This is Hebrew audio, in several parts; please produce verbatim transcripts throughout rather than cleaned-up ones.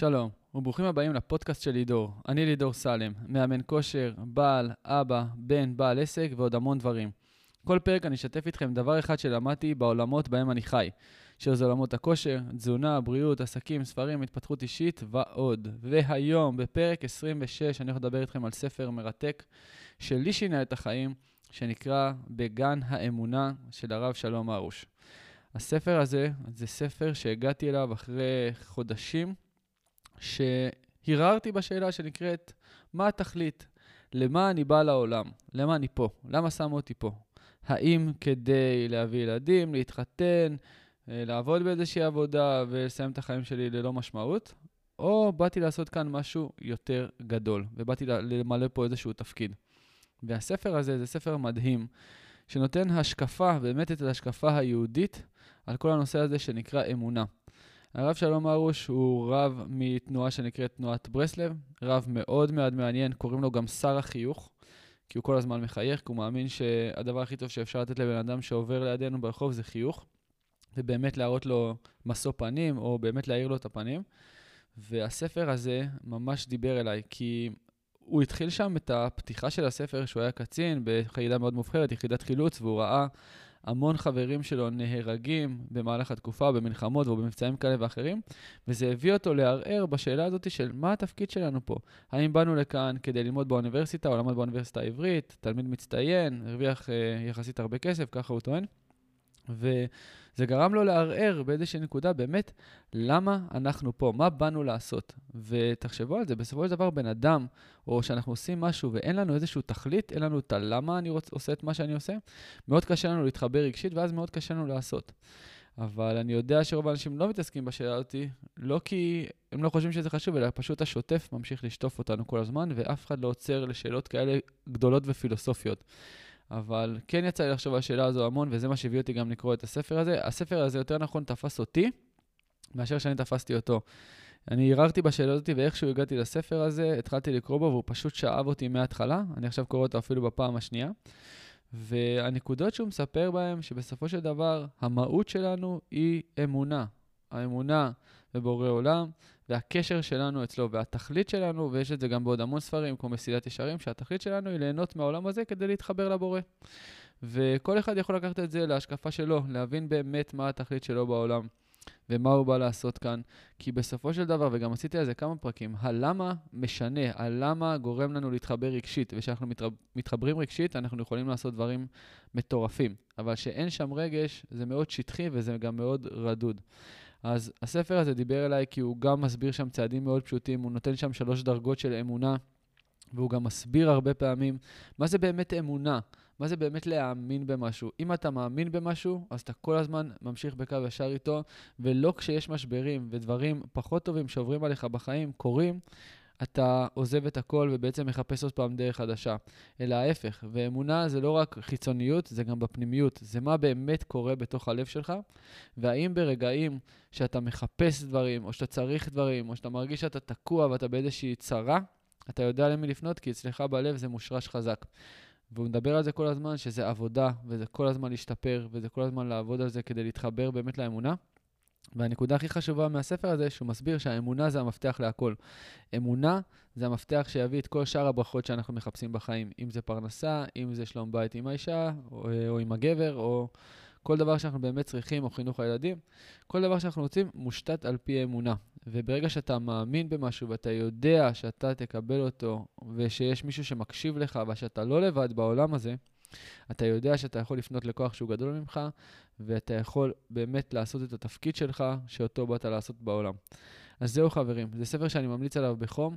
שלום, וברוכים הבאים לפודקאסט של לידור. אני לידור סלם, מאמן כושר, בעל, אבא, בן, בעל עסק ועוד המון דברים. כל פרק אני אשתף איתכם דבר אחד שלמדתי בעולמות בהם אני חי, שזה עולמות הכושר, תזונה, בריאות, עסקים, ספרים, התפתחות אישית ועוד. והיום בפרק עשרים ושש אני הולך לדבר איתכם על ספר מרתק שלי שינה את החיים, שנקרא בגן האמונה של הרב שלום ארוש. הספר הזה זה ספר שהגעתי אליו אחרי חודשים, שהיררתי בשאלה שנקראת, מה התכלית? למה אני בא לעולם? למה אני פה? למה שמו אותי פה? האם כדי להביא ילדים, להתחתן, לעבוד באיזושהי עבודה ולסיים את החיים שלי ללא משמעות? או באתי לעשות כאן משהו יותר גדול, ובאתי למלא פה איזשהו תפקיד. והספר הזה זה ספר מדהים, שנותן השקפה, באמת את ההשקפה היהודית, על כל הנושא הזה שנקרא אמונה. הרב שלום ארוש הוא רב מתנועה שנקראת תנועת ברסלב, רב מאוד מאוד מעניין, קוראים לו גם שר החיוך, כי הוא כל הזמן מחייך, כי הוא מאמין שהדבר הכי טוב שאפשר לתת לבן אדם שעובר לידינו ברחוב זה חיוך, ובאמת להראות לו מסו פנים, או באמת להעיר לו את הפנים, והספר הזה ממש דיבר אליי, כי הוא התחיל שם את הפתיחה של הספר, שהוא היה קצין ביחידה מאוד מובחרת, יחידת חילוץ, והוא ראה המון חברים שלו נהרגים במהלך התקופה, במלחמות או במבצעים כאלה ואחרים, וזה הביא אותו לערער בשאלה הזאת של מה התפקיד שלנו פה. האם באנו לכאן כדי ללמוד באוניברסיטה, או למד באוניברסיטה העברית, תלמיד מצטיין, הרוויח אה, יחסית הרבה כסף, ככה הוא טוען, וזה גרם לו לערער באיזושהי נקודה באמת, למה אנחנו פה, מה באנו לעשות? ותחשבו על זה, בסופו של דבר בן אדם, או שאנחנו עושים משהו ואין לנו איזשהו תכלית, אין לנו את הלמה אני רוצ, עושה את מה שאני עושה, מאוד קשה לנו להתחבר רגשית, ואז מאוד קשה לנו לעשות. אבל אני יודע שרוב האנשים לא מתעסקים בשאלה אותי, לא כי הם לא חושבים שזה חשוב, אלא פשוט השוטף ממשיך לשטוף אותנו כל הזמן, ואף אחד לא עוצר לשאלות כאלה גדולות ופילוסופיות. אבל כן יצא לי לחשוב על השאלה הזו המון, וזה מה שהביא אותי גם לקרוא את הספר הזה. הספר הזה יותר נכון תפס אותי, מאשר שאני תפסתי אותו. אני הררתי בשאלה הזאת, ואיכשהו הגעתי לספר הזה, התחלתי לקרוא בו, והוא פשוט שאב אותי מההתחלה. אני עכשיו קורא אותו אפילו בפעם השנייה. והנקודות שהוא מספר בהם, שבסופו של דבר, המהות שלנו היא אמונה. האמונה בבורא עולם, והקשר שלנו אצלו, והתכלית שלנו, ויש את זה גם בעוד המון ספרים, כמו מסילת ישרים, שהתכלית שלנו היא ליהנות מהעולם הזה כדי להתחבר לבורא. וכל אחד יכול לקחת את זה להשקפה שלו, להבין באמת מה התכלית שלו בעולם, ומה הוא בא לעשות כאן. כי בסופו של דבר, וגם עשיתי על זה כמה פרקים, הלמה משנה, הלמה גורם לנו להתחבר רגשית, ושאנחנו מתחברים רגשית, אנחנו יכולים לעשות דברים מטורפים. אבל שאין שם רגש, זה מאוד שטחי וזה גם מאוד רדוד. אז הספר הזה דיבר אליי כי הוא גם מסביר שם צעדים מאוד פשוטים, הוא נותן שם שלוש דרגות של אמונה, והוא גם מסביר הרבה פעמים מה זה באמת אמונה, מה זה באמת להאמין במשהו. אם אתה מאמין במשהו, אז אתה כל הזמן ממשיך בקו ישר איתו, ולא כשיש משברים ודברים פחות טובים שעוברים עליך בחיים קורים, אתה עוזב את הכל ובעצם מחפש עוד פעם דרך חדשה. אלא ההפך, ואמונה זה לא רק חיצוניות, זה גם בפנימיות. זה מה באמת קורה בתוך הלב שלך, והאם ברגעים שאתה מחפש דברים, או שאתה צריך דברים, או שאתה מרגיש שאתה תקוע ואתה באיזושהי צרה, אתה יודע למי לפנות, כי אצלך בלב זה מושרש חזק. והוא מדבר על זה כל הזמן, שזה עבודה, וזה כל הזמן להשתפר, וזה כל הזמן לעבוד על זה כדי להתחבר באמת לאמונה. והנקודה הכי חשובה מהספר הזה, שהוא מסביר שהאמונה זה המפתח להכל. אמונה זה המפתח שיביא את כל שאר הברכות שאנחנו מחפשים בחיים, אם זה פרנסה, אם זה שלום בית עם האישה, או, או עם הגבר, או כל דבר שאנחנו באמת צריכים, או חינוך הילדים. כל דבר שאנחנו רוצים מושתת על פי אמונה. וברגע שאתה מאמין במשהו, ואתה יודע שאתה תקבל אותו, ושיש מישהו שמקשיב לך, ושאתה לא לבד בעולם הזה, אתה יודע שאתה יכול לפנות לכוח שהוא גדול ממך, ואתה יכול באמת לעשות את התפקיד שלך, שאותו באת לעשות בעולם. אז זהו חברים, זה ספר שאני ממליץ עליו בחום,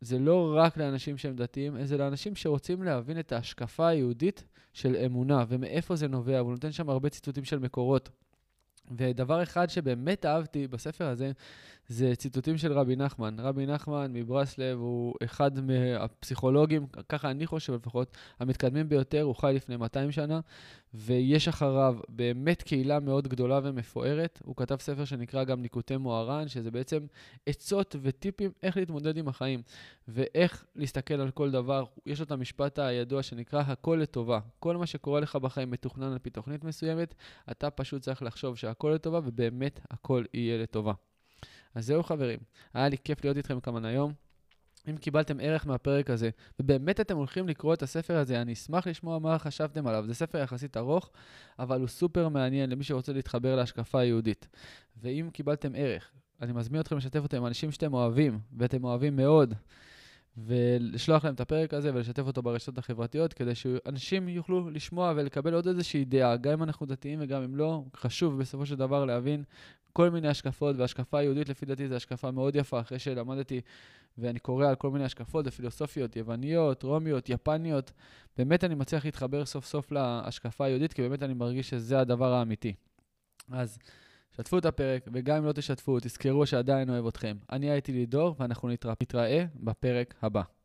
זה לא רק לאנשים שהם דתיים, זה לאנשים שרוצים להבין את ההשקפה היהודית של אמונה, ומאיפה זה נובע, והוא נותן שם הרבה ציטוטים של מקורות. ודבר אחד שבאמת אהבתי בספר הזה, זה ציטוטים של רבי נחמן. רבי נחמן מברסלב הוא אחד מהפסיכולוגים, ככה אני חושב לפחות, המתקדמים ביותר, הוא חי לפני מאתיים שנה, ויש אחריו באמת קהילה מאוד גדולה ומפוארת. הוא כתב ספר שנקרא גם ניקוטי מוהר"ן, שזה בעצם עצות וטיפים איך להתמודד עם החיים, ואיך להסתכל על כל דבר. יש לו את המשפט הידוע שנקרא הכל לטובה. כל מה שקורה לך בחיים מתוכנן על פי תוכנית מסוימת, אתה פשוט צריך לחשוב שהכל לטובה, ובאמת הכל יהיה לטובה. אז זהו חברים, היה לי כיף להיות איתכם כמה היום. אם קיבלתם ערך מהפרק הזה, ובאמת אתם הולכים לקרוא את הספר הזה, אני אשמח לשמוע מה חשבתם עליו. זה ספר יחסית ארוך, אבל הוא סופר מעניין למי שרוצה להתחבר להשקפה היהודית. ואם קיבלתם ערך, אני מזמין אתכם לשתף אותם עם אנשים שאתם אוהבים, ואתם אוהבים מאוד, ולשלוח להם את הפרק הזה ולשתף אותו ברשתות החברתיות, כדי שאנשים יוכלו לשמוע ולקבל עוד איזושהי דעה, גם אם אנחנו דתיים וגם אם לא. חשוב בסופו של דבר להבין כל מיני השקפות, והשקפה היהודית לפי דעתי זו השקפה מאוד יפה, אחרי שלמדתי ואני קורא על כל מיני השקפות הפילוסופיות, יווניות, רומיות, יפניות, באמת אני מצליח להתחבר סוף סוף להשקפה היהודית, כי באמת אני מרגיש שזה הדבר האמיתי. אז שתפו את הפרק, וגם אם לא תשתפו, תזכרו שעדיין אוהב אתכם. אני הייתי לידור, ואנחנו נתראה בפרק הבא.